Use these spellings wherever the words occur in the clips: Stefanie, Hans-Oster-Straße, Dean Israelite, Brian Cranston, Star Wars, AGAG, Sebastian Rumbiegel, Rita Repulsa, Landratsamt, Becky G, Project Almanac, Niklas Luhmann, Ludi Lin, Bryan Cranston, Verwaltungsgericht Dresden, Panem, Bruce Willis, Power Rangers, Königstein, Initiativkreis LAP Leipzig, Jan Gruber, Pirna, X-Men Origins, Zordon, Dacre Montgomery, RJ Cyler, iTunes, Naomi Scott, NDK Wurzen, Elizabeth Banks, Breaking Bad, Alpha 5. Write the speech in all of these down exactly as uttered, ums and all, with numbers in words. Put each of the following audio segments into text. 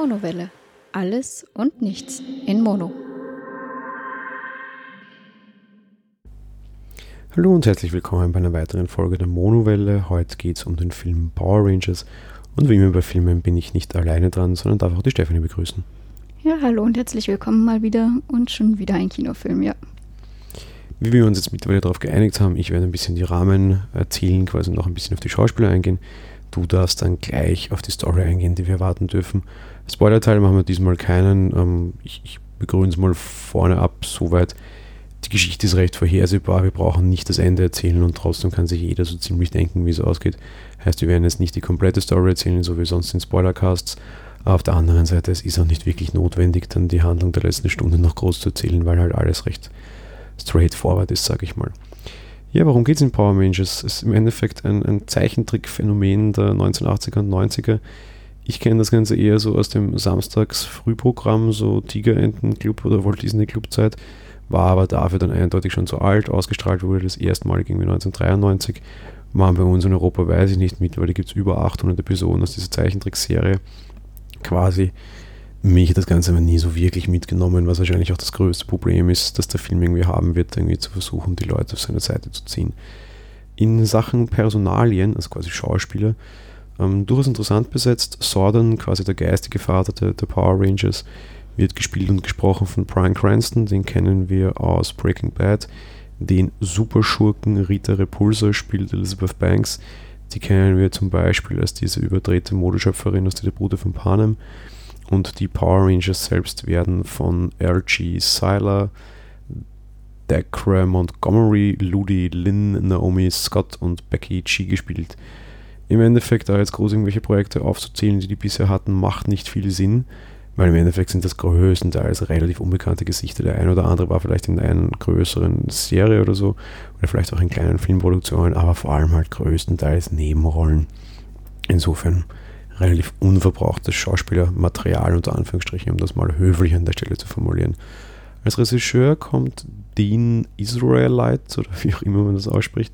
Monowelle. Alles und nichts in Mono. Hallo und herzlich willkommen bei einer weiteren Folge der Monowelle. Heute geht es um den Film Power Rangers. Und wie immer bei Filmen bin ich nicht alleine dran, sondern darf auch die Stefanie begrüßen. Ja, hallo und herzlich willkommen mal wieder und schon wieder ein Kinofilm, ja. Wie wir uns jetzt mittlerweile darauf geeinigt haben, ich werde ein bisschen die Rahmen erzählen, quasi noch ein bisschen auf die Schauspieler eingehen. Du darfst dann gleich auf die Story eingehen, die wir erwarten dürfen. Spoiler-Teil machen wir diesmal keinen. Ich, ich begrüße es mal vorne ab, soweit. Die Geschichte ist recht vorhersehbar, wir brauchen nicht das Ende erzählen und trotzdem kann sich jeder so ziemlich denken, wie es ausgeht. Heißt, wir werden jetzt nicht die komplette Story erzählen, so wie sonst in Spoilercasts. Auf der anderen Seite, es ist auch nicht wirklich notwendig, dann die Handlung der letzten Stunde noch groß zu erzählen, weil halt alles recht straightforward ist, sage ich mal. Ja, warum geht es in Power Rangers? Es ist im Endeffekt ein, ein Zeichentrickphänomen der neunzehnhundertachtziger und neunziger. Ich kenne das Ganze eher so aus dem Samstags-Frühprogramm, so Tigerenten-Club oder Walt Disney-Club-Zeit, war aber dafür dann eindeutig schon zu alt. Ausgestrahlt wurde das erste Mal irgendwie neunzehnhundertdreiundneunzig. Waren bei uns in Europa, weiß ich nicht, mittlerweile gibt es über achthundert Episoden aus dieser Zeichentrickserie. Quasi, mich hat das Ganze aber nie so wirklich mitgenommen, was wahrscheinlich auch das größte Problem ist, dass der Film irgendwie haben wird, irgendwie zu versuchen, die Leute auf seine Seite zu ziehen. In Sachen Personalien, also quasi Schauspieler, ähm, durchaus interessant besetzt. Zordon, quasi der geistige Vater der, der Power Rangers, wird gespielt und gesprochen von Brian Cranston, den kennen wir aus Breaking Bad. Den Superschurken Rita Repulsa spielt Elizabeth Banks. Die kennen wir zum Beispiel als diese überdrehte Modeschöpferin aus der Tributen von Panem. Und die Power Rangers selbst werden von R J Cyler, Dacre Montgomery, Ludi Lin, Naomi Scott und Becky G gespielt. Im Endeffekt, da jetzt groß irgendwelche Projekte aufzuzählen, die die bisher hatten, macht nicht viel Sinn. Weil im Endeffekt sind das größtenteils relativ unbekannte Gesichter. Der eine oder andere war vielleicht in einer größeren Serie oder so, oder vielleicht auch in kleinen Filmproduktionen, aber vor allem halt größtenteils Nebenrollen. Insofern relativ unverbrauchtes Schauspielermaterial, unter Anführungsstrichen, um das mal höflich an der Stelle zu formulieren. Als Regisseur kommt Dean Israelite, oder wie auch immer man das ausspricht,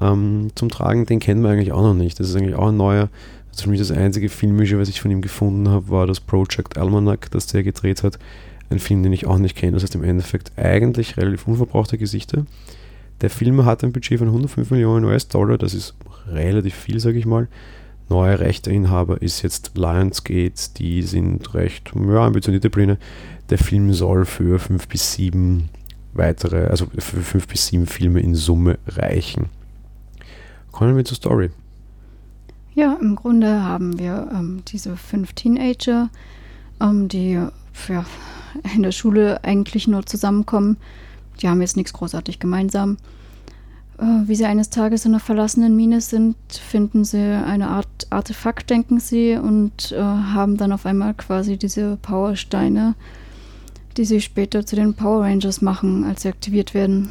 ähm, zum Tragen. Den kennen wir eigentlich auch noch nicht. Das ist eigentlich auch ein neuer. Für mich das einzige filmische, was ich von ihm gefunden habe, war das Project Almanac, das der gedreht hat. Ein Film, den ich auch nicht kenne. Das heißt im Endeffekt eigentlich relativ unverbrauchte Gesichter. Der Film hat ein Budget von hundertfünf Millionen U S Dollar. Das ist relativ viel, sage ich mal. Neuer Rechteinhaber ist jetzt Lionsgate. Die sind recht ja, ambitionierte Pläne. Der Film soll für fünf bis sieben weitere, also für fünf bis sieben Filme in Summe reichen. Kommen wir zur Story. Ja, im Grunde haben wir ähm, diese fünf Teenager, ähm, die ja, in der Schule eigentlich nur zusammenkommen. Die haben jetzt nichts großartig gemeinsam. Äh, wie sie eines Tages in einer verlassenen Mine sind, finden sie eine Art Artefakt, denken sie, und äh, haben dann auf einmal quasi diese Powersteine, die sie später zu den Power Rangers machen, als sie aktiviert werden.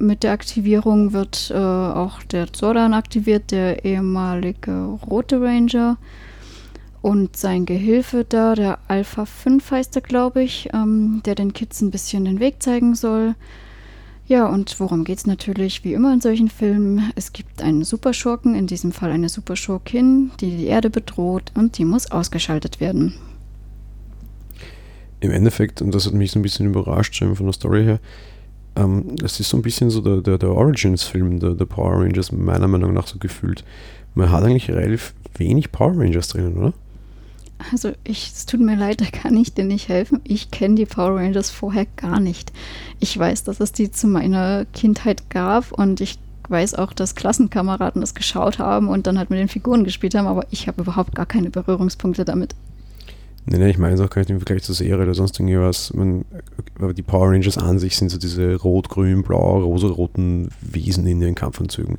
Mit der Aktivierung wird äh, auch der Zordon aktiviert, der ehemalige Rote Ranger und sein Gehilfe da, der Alpha fünf heißt er, glaube ich, ähm, der den Kids ein bisschen den Weg zeigen soll. Ja, und worum geht's natürlich, wie immer in solchen Filmen? Es gibt einen Superschurken, in diesem Fall eine Superschurkin, die die Erde bedroht und die muss ausgeschaltet werden. Im Endeffekt, und das hat mich so ein bisschen überrascht, schon von der Story her, das ist so ein bisschen so der, der, der Origins-Film der, der Power Rangers, meiner Meinung nach so gefühlt. Man hat eigentlich relativ wenig Power Rangers drinnen, oder? Also ich, es tut mir leid, da kann ich dir nicht helfen. Ich kenne die Power Rangers vorher gar nicht. Ich weiß, dass es die zu meiner Kindheit gab und ich weiß auch, dass Klassenkameraden das geschaut haben und dann halt mit den Figuren gespielt haben, aber ich habe überhaupt gar keine Berührungspunkte damit. Nein, nee, ich meine es auch gar nicht im Vergleich zur Serie oder sonst irgendwas. Man, aber die Power Rangers an sich sind so diese rot-grün-blau, rosa-roten Wesen in ihren Kampfanzügen.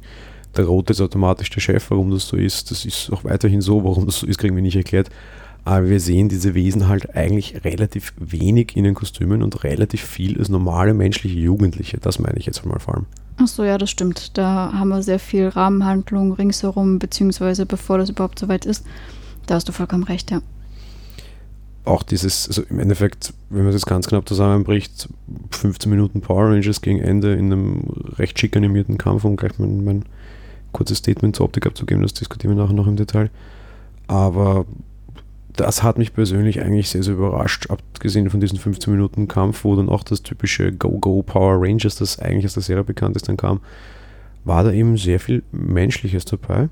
Der Rote ist automatisch der Chef, warum das so ist. Das ist auch weiterhin so, warum das so ist, kriegen wir nicht erklärt. Aber wir sehen diese Wesen halt eigentlich relativ wenig in den Kostümen und relativ viel als normale menschliche Jugendliche. Das meine ich jetzt mal vor allem. Ach so, ja, das stimmt. Da haben wir sehr viel Rahmenhandlung ringsherum, beziehungsweise bevor das überhaupt soweit ist. Da hast du vollkommen recht, ja. Auch dieses, also im Endeffekt, wenn man es jetzt ganz knapp zusammenbricht, fünfzehn Minuten Power Rangers gegen Ende in einem recht schick animierten Kampf, um gleich mein, mein kurzes Statement zur Optik abzugeben, das diskutieren wir nachher noch im Detail. Aber das hat mich persönlich eigentlich sehr, sehr überrascht, abgesehen von diesem fünfzehn Minuten Kampf, wo dann auch das typische Go-Go Power Rangers, das eigentlich aus der Serie bekannt ist, dann kam, war da eben sehr viel Menschliches dabei.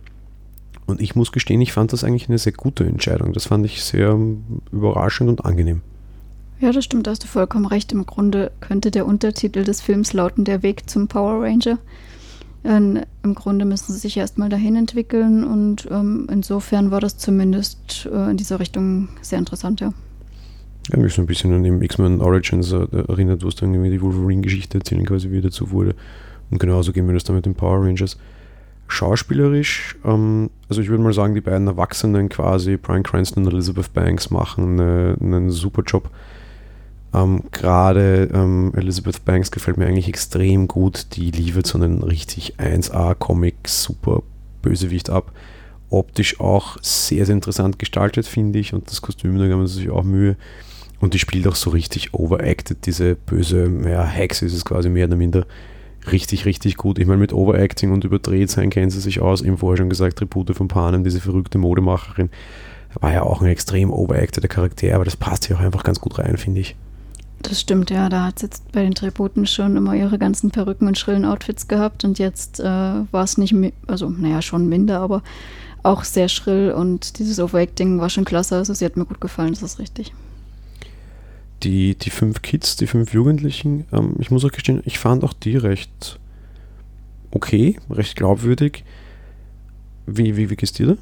Und ich muss gestehen, ich fand das eigentlich eine sehr gute Entscheidung. Das fand ich sehr überraschend und angenehm. Ja, das stimmt, da hast du vollkommen recht. Im Grunde könnte der Untertitel des Films lauten, der Weg zum Power Ranger. Ähm, Im Grunde müssen sie sich erstmal dahin entwickeln und ähm, insofern war das zumindest äh, in dieser Richtung sehr interessant, ja. Ja, mich so ein bisschen an dem X-Men Origins äh, erinnert, wo es dann irgendwie die Wolverine-Geschichte erzählen quasi wieder dazu wurde. Und genauso gehen wir das dann mit den Power Rangers. Schauspielerisch, ähm, also ich würde mal sagen, die beiden Erwachsenen quasi, Brian Cranston und Elizabeth Banks, machen eine, einen super Job. Ähm, Gerade ähm, Elizabeth Banks gefällt mir eigentlich extrem gut. Die liefert so einen richtig eins A-Comic, super Bösewicht ab. Optisch auch sehr, sehr interessant gestaltet, finde ich. Und das Kostüm, da gab es sich auch Mühe. Und die spielt auch so richtig overacted, diese böse, ja, Hex ist es quasi mehr oder minder. Richtig, richtig gut. Ich meine, mit Overacting und überdreht sein kennen sie sich aus. Eben vorher schon gesagt, Tributen von Panem, diese verrückte Modemacherin, war ja auch ein extrem overacteter Charakter, aber das passt hier auch einfach ganz gut rein, finde ich. Das stimmt, ja. Da hat es jetzt bei den Tributen schon immer ihre ganzen Perücken und schrillen Outfits gehabt und jetzt äh, war es nicht, mi- also naja, schon minder, aber auch sehr schrill und dieses Overacting war schon klasse. Also sie hat mir gut gefallen, das ist richtig. Die, die fünf Kids, die fünf Jugendlichen, ähm, ich muss auch gestehen, ich fand auch die recht okay, recht glaubwürdig. Wie, wie, wie geht's dir da?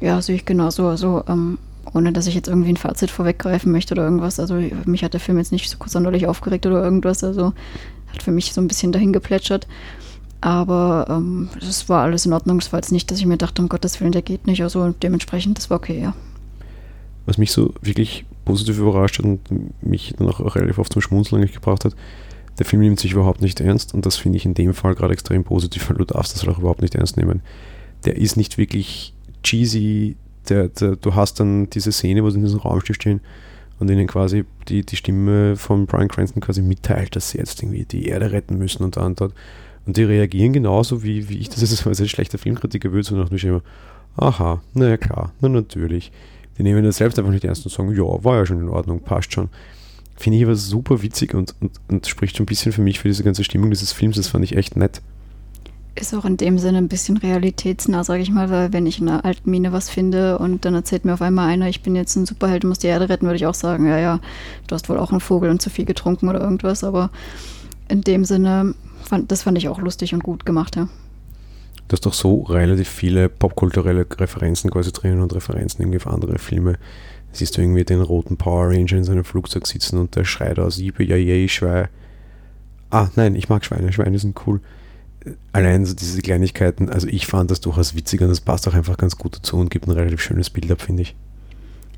Ja, sehe ich genauso. Also, ähm, ohne dass ich jetzt irgendwie ein Fazit vorweggreifen möchte oder irgendwas. Also, mich hat der Film jetzt nicht so sonderlich aufgeregt oder irgendwas. Also, hat für mich so ein bisschen dahin geplätschert. Aber ähm, das war alles in Ordnung. Es war jetzt nicht, dass ich mir dachte, um Gottes Willen, der geht nicht. Also, dementsprechend, das war okay, ja. Was mich so wirklich positiv überrascht hat und mich dann auch, auch relativ oft zum Schmunzeln gebracht hat, der Film nimmt sich überhaupt nicht ernst und das finde ich in dem Fall gerade extrem positiv, weil du darfst das halt auch überhaupt nicht ernst nehmen. Der ist nicht wirklich cheesy, der, der, du hast dann diese Szene, wo sie in diesem Raumschiff stehen und ihnen quasi die, die Stimme von Bryan Cranston quasi mitteilt, dass sie jetzt irgendwie die Erde retten müssen und antwortet. Und die reagieren genauso, wie, wie ich das jetzt als schlechter Filmkritiker würde, sondern auch mich immer, aha, naja klar, na natürlich. Die nehmen das selbst einfach nicht ernst und sagen, ja, war ja schon in Ordnung, passt schon. Finde ich aber super witzig und, und, und spricht schon ein bisschen für mich, für diese ganze Stimmung dieses Films. Das fand ich echt nett. Ist auch in dem Sinne ein bisschen realitätsnah, sage ich mal, weil wenn ich in einer alten Mine was finde und dann erzählt mir auf einmal einer, ich bin jetzt ein Superheld und muss die Erde retten, würde ich auch sagen, ja, ja, du hast wohl auch einen Vogel und zu viel getrunken oder irgendwas. Aber in dem Sinne, fand, das fand ich auch lustig und gut gemacht, ja. Du hast doch so relativ viele popkulturelle Referenzen quasi drin und Referenzen irgendwie auf andere Filme. Siehst du irgendwie den roten Power Ranger in seinem Flugzeug sitzen und der schreit aus, Ibe, ja, je, Schwein. Ah, nein, ich mag Schweine, Schweine sind cool. Allein so diese Kleinigkeiten, also ich fand das durchaus witzig und das passt auch einfach ganz gut dazu und gibt ein relativ schönes Bild ab, finde ich.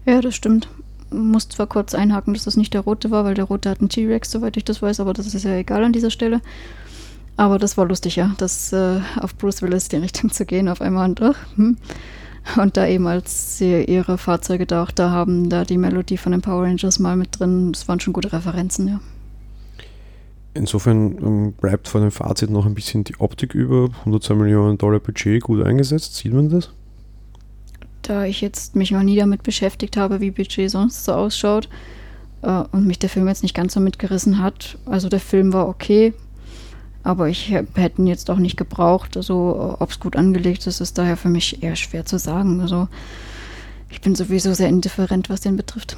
Ja, das stimmt. Muss zwar kurz einhaken, dass das nicht der rote war, weil der rote hat einen T-Rex, soweit ich das weiß, aber das ist ja egal an dieser Stelle. Aber das war lustig, ja, dass äh, auf Bruce Willis die Richtung zu gehen, auf einmal und, ach, hm. Und da eben, als sie ihre Fahrzeuge da auch da haben, da die Melodie von den Power Rangers mal mit drin, das waren schon gute Referenzen, ja. Insofern ähm, bleibt von dem Fazit noch ein bisschen die Optik über, hundertzwei Millionen Dollar Budget, gut eingesetzt, sieht man das? Da ich jetzt mich noch nie damit beschäftigt habe, wie Budget sonst so ausschaut äh, und mich der Film jetzt nicht ganz so mitgerissen hat, also der Film war okay, aber ich hätte ihn jetzt auch nicht gebraucht, also ob es gut angelegt ist, ist daher für mich eher schwer zu sagen. Also ich bin sowieso sehr indifferent, was den betrifft.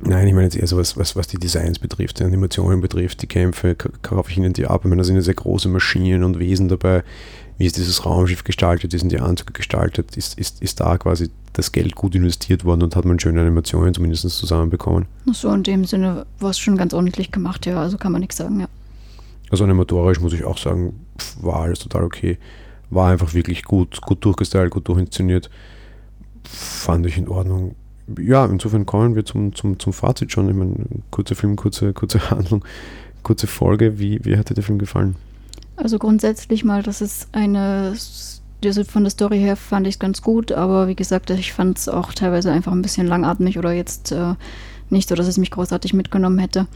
Nein, ich meine jetzt eher so, was, was, was die Designs betrifft, die Animationen betrifft, die Kämpfe, k- kaufe ich ihnen die ab. Ich meine, da sind ja sehr große Maschinen und Wesen dabei. Wie ist dieses Raumschiff gestaltet, wie sind die Anzüge gestaltet, ist, ist, ist da quasi das Geld gut investiert worden und hat man schöne Animationen zumindest zusammenbekommen? So, in dem Sinne war es schon ganz ordentlich gemacht, ja, also kann man nichts sagen, ja. Also animatorisch muss ich auch sagen, war alles total okay. War einfach wirklich gut, gut durchgestylt, gut durchinszeniert. Fand ich in Ordnung. Ja, insofern kommen wir zum, zum, zum Fazit schon. Ich meine, kurzer Film, kurze, kurze Handlung, kurze Folge. Wie, wie hat dir der Film gefallen? Also grundsätzlich mal, das ist eine, von der Story her fand ich es ganz gut, aber wie gesagt, ich fand es auch teilweise einfach ein bisschen langatmig oder jetzt äh, nicht so, dass es mich großartig mitgenommen hätte.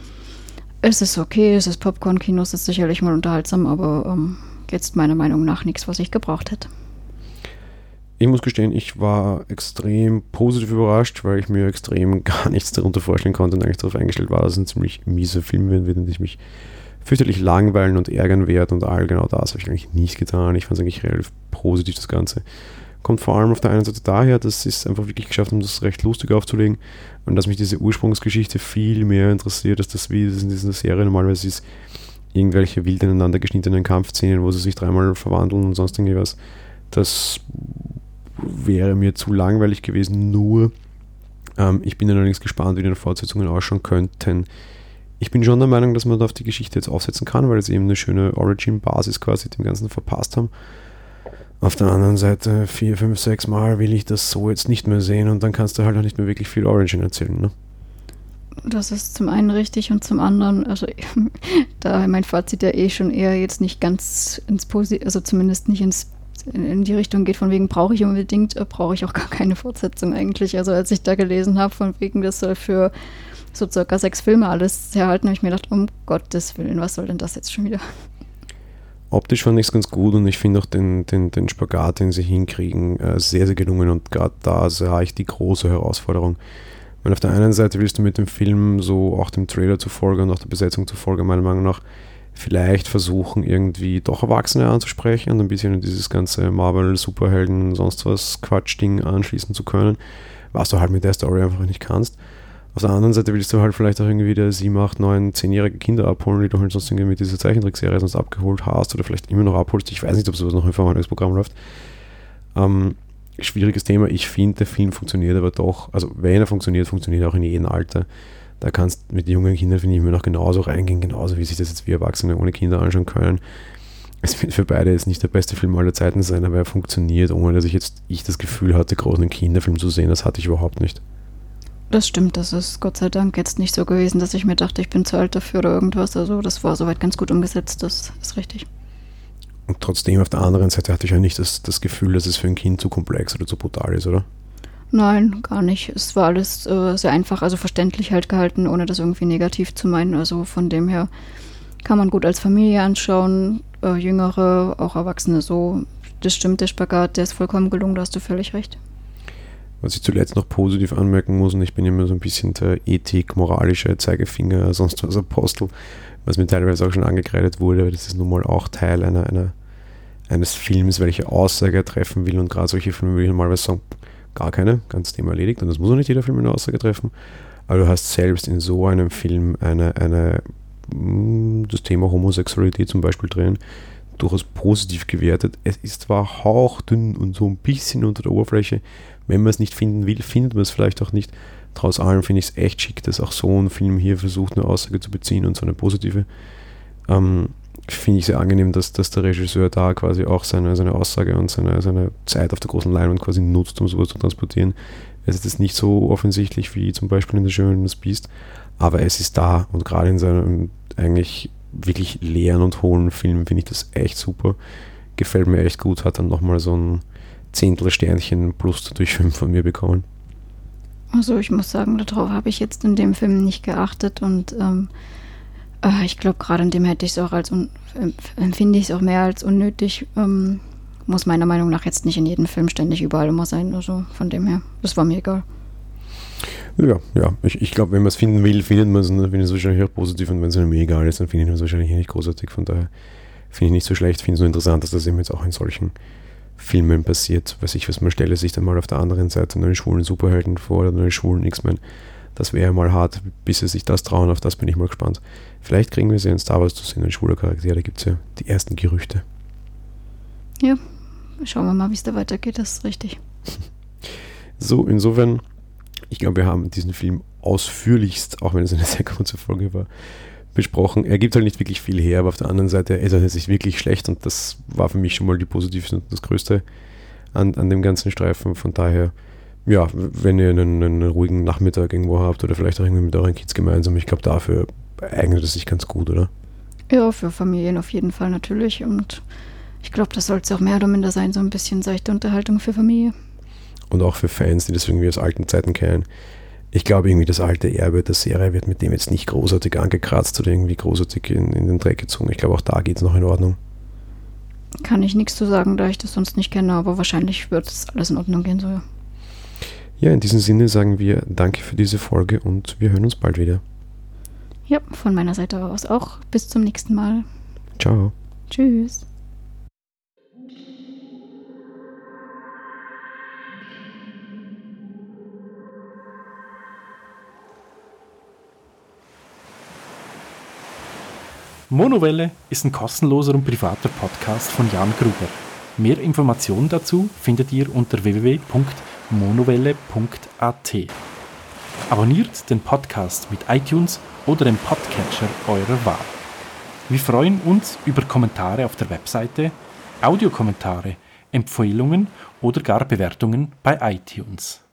Es ist okay, es ist Popcorn-Kino, es ist sicherlich mal unterhaltsam, aber ähm, jetzt meiner Meinung nach nichts, was ich gebraucht hätte. Ich muss gestehen, ich war extrem positiv überrascht, weil ich mir extrem gar nichts darunter vorstellen konnte und eigentlich darauf eingestellt war, dass es ein ziemlich mieser Film werden wird und ich mich fürchterlich langweilen und ärgern werde und all genau das habe ich eigentlich nicht getan. Ich fand es eigentlich relativ positiv, das Ganze. Kommt vor allem auf der einen Seite daher, dass sie es einfach wirklich geschafft haben, das recht lustig aufzulegen und dass mich diese Ursprungsgeschichte viel mehr interessiert, als das, wie das in dieser Serie normalerweise ist, irgendwelche wild ineinander geschnittenen Kampfszenen, wo sie sich dreimal verwandeln und sonst irgendwas. Das wäre mir zu langweilig gewesen, nur ähm, ich bin dann allerdings gespannt, wie die Fortsetzungen ausschauen könnten. Ich bin schon der Meinung, dass man da auf die Geschichte jetzt aufsetzen kann, weil es eben eine schöne Origin-Basis quasi dem Ganzen verpasst haben. Auf der anderen Seite, vier, fünf, sechs Mal will ich das so jetzt nicht mehr sehen und dann kannst du halt auch nicht mehr wirklich viel Origin erzählen, ne? Das ist zum einen richtig und zum anderen, also da mein Fazit ja eh schon eher jetzt nicht ganz ins Positive, also zumindest nicht ins in die Richtung geht, von wegen brauche ich unbedingt, brauche ich auch gar keine Fortsetzung eigentlich. Also als ich da gelesen habe, von wegen, das soll für so circa sechs Filme alles herhalten, habe ich mir gedacht, um Gottes Willen, was soll denn das jetzt schon wieder? Optisch fand ich es ganz gut und ich finde auch den, den, den Spagat, den sie hinkriegen, sehr, sehr gelungen und gerade da sah ich die große Herausforderung. Weil auf der einen Seite willst du mit dem Film, so auch dem Trailer zufolge und auch der Besetzung zufolge meiner Meinung nach, vielleicht versuchen, irgendwie doch Erwachsene anzusprechen und ein bisschen dieses ganze Marvel-Superhelden- und sonst was Quatsch-Ding anschließen zu können, was du halt mit der Story einfach nicht kannst. Auf der anderen Seite willst du halt vielleicht auch irgendwie wieder sieben, acht, neun, zehnjährige Kinder abholen, die du halt sonst irgendwie mit dieser Zeichentrickserie sonst abgeholt hast oder vielleicht immer noch abholst. Ich weiß nicht, ob sowas noch im Verwaltungsprogramm läuft. Ähm, schwieriges Thema. Ich finde, der Film funktioniert aber doch, also wenn er funktioniert, funktioniert er auch in jedem Alter. Da kannst mit jungen Kindern, finde ich, immer noch genauso reingehen, genauso wie sich das jetzt wir Erwachsene ohne Kinder anschauen können. Es wird für beide jetzt nicht der beste Film aller Zeiten sein, aber er funktioniert, ohne dass ich jetzt ich das Gefühl hatte, großen Kinderfilm zu sehen. Das hatte ich überhaupt nicht. Das stimmt, das ist Gott sei Dank jetzt nicht so gewesen, dass ich mir dachte, ich bin zu alt dafür oder irgendwas. Also das war soweit ganz gut umgesetzt, das ist richtig. Und trotzdem auf der anderen Seite hatte ich ja nicht das, das Gefühl, dass es für ein Kind zu komplex oder zu brutal ist, oder? Nein, gar nicht. Es war alles äh, sehr einfach, also verständlich halt gehalten, ohne das irgendwie negativ zu meinen. Also von dem her kann man gut als Familie anschauen, äh, Jüngere, auch Erwachsene so. Das stimmt, der Spagat, der ist vollkommen gelungen, da hast du völlig recht. Was ich zuletzt noch positiv anmerken muss, und ich bin immer so ein bisschen der Ethik, moralische Zeigefinger, sonst was Apostel, was mir teilweise auch schon angekreidet wurde, aber das ist nun mal auch Teil einer, einer, eines Films, welche Aussage er treffen will, und gerade solche Filme will ich normalerweise sagen, gar keine, ganz Thema erledigt, und das muss auch nicht jeder Film eine Aussage treffen, aber du hast selbst in so einem Film eine, eine das Thema Homosexualität zum Beispiel drin, durchaus positiv gewertet. Es ist zwar hauchdünn und so ein bisschen unter der Oberfläche, wenn man es nicht finden will, findet man es vielleicht auch nicht. Trotz allem finde ich es echt schick, dass auch so ein Film hier versucht, eine Aussage zu beziehen und so eine positive. Ähm, finde ich sehr angenehm, dass, dass der Regisseur da quasi auch seine, seine Aussage und seine, seine Zeit auf der großen Leinwand quasi nutzt, um sowas zu transportieren. Es ist jetzt nicht so offensichtlich wie zum Beispiel in der Schönen das Biest, aber es ist da und gerade in seinem eigentlich wirklich leeren und hohlen Film finde ich das echt super. Gefällt mir echt gut, hat dann nochmal so ein Zehntel Sternchen plus durch fünf von mir bekommen. Also ich muss sagen, darauf habe ich jetzt in dem Film nicht geachtet und ähm ich glaube, gerade in dem hätte ich es auch als un- empfinde ich es auch mehr als unnötig. Ähm, muss meiner Meinung nach jetzt nicht in jedem Film ständig überall immer sein. Also von dem her, das war mir egal. Ja, ja. Ich, ich glaube, wenn man es finden will, findet man es. Dann finde ich es wahrscheinlich auch positiv. Und wenn es einem egal ist, dann finde ich es wahrscheinlich nicht großartig. Von daher finde ich nicht so schlecht. Finde es nur interessant, dass das eben jetzt auch in solchen Filmen passiert. Weiß ich, was man stelle sich dann mal auf der anderen Seite einen schwulen Superhelden vor oder einen schwulen X-Men. Das wäre mal hart, bis sie sich das trauen. Auf das bin ich mal gespannt. Vielleicht kriegen wir sie in Star Wars zu sehen, ein schwuler Charakter. Da gibt es ja die ersten Gerüchte. Ja, schauen wir mal, wie es da weitergeht. Das ist richtig. So, insofern, ich glaube, wir haben diesen Film ausführlichst, auch wenn es eine sehr kurze Folge war, besprochen. Er gibt halt nicht wirklich viel her, aber auf der anderen Seite ist er sich wirklich schlecht und das war für mich schon mal die positivste und das Größte an, an dem ganzen Streifen. Von daher... Ja, wenn ihr einen, einen ruhigen Nachmittag irgendwo habt oder vielleicht auch irgendwie mit euren Kids gemeinsam, ich glaube, dafür eignet es sich ganz gut, oder? Ja, für Familien auf jeden Fall natürlich und ich glaube, das soll es auch mehr oder minder sein, so ein bisschen seichte Unterhaltung für Familie. Und auch für Fans, die das irgendwie aus alten Zeiten kennen. Ich glaube, irgendwie das alte Erbe der Serie wird mit dem jetzt nicht großartig angekratzt oder irgendwie großartig in, in den Dreck gezogen. Ich glaube, auch da geht es noch in Ordnung. Kann ich nichts zu sagen, da ich das sonst nicht kenne, aber wahrscheinlich wird es alles in Ordnung gehen, so ja. Ja, in diesem Sinne sagen wir danke für diese Folge und wir hören uns bald wieder. Ja, von meiner Seite aus auch. Bis zum nächsten Mal. Ciao. Tschüss. Monovelle ist ein kostenloser und privater Podcast von Jan Gruber. Mehr Informationen dazu findet ihr unter w w w punkt monovelle punkt a t. Abonniert den Podcast mit iTunes oder dem Podcatcher eurer Wahl. Wir freuen uns über Kommentare auf der Webseite, Audiokommentare, Empfehlungen oder gar Bewertungen bei iTunes.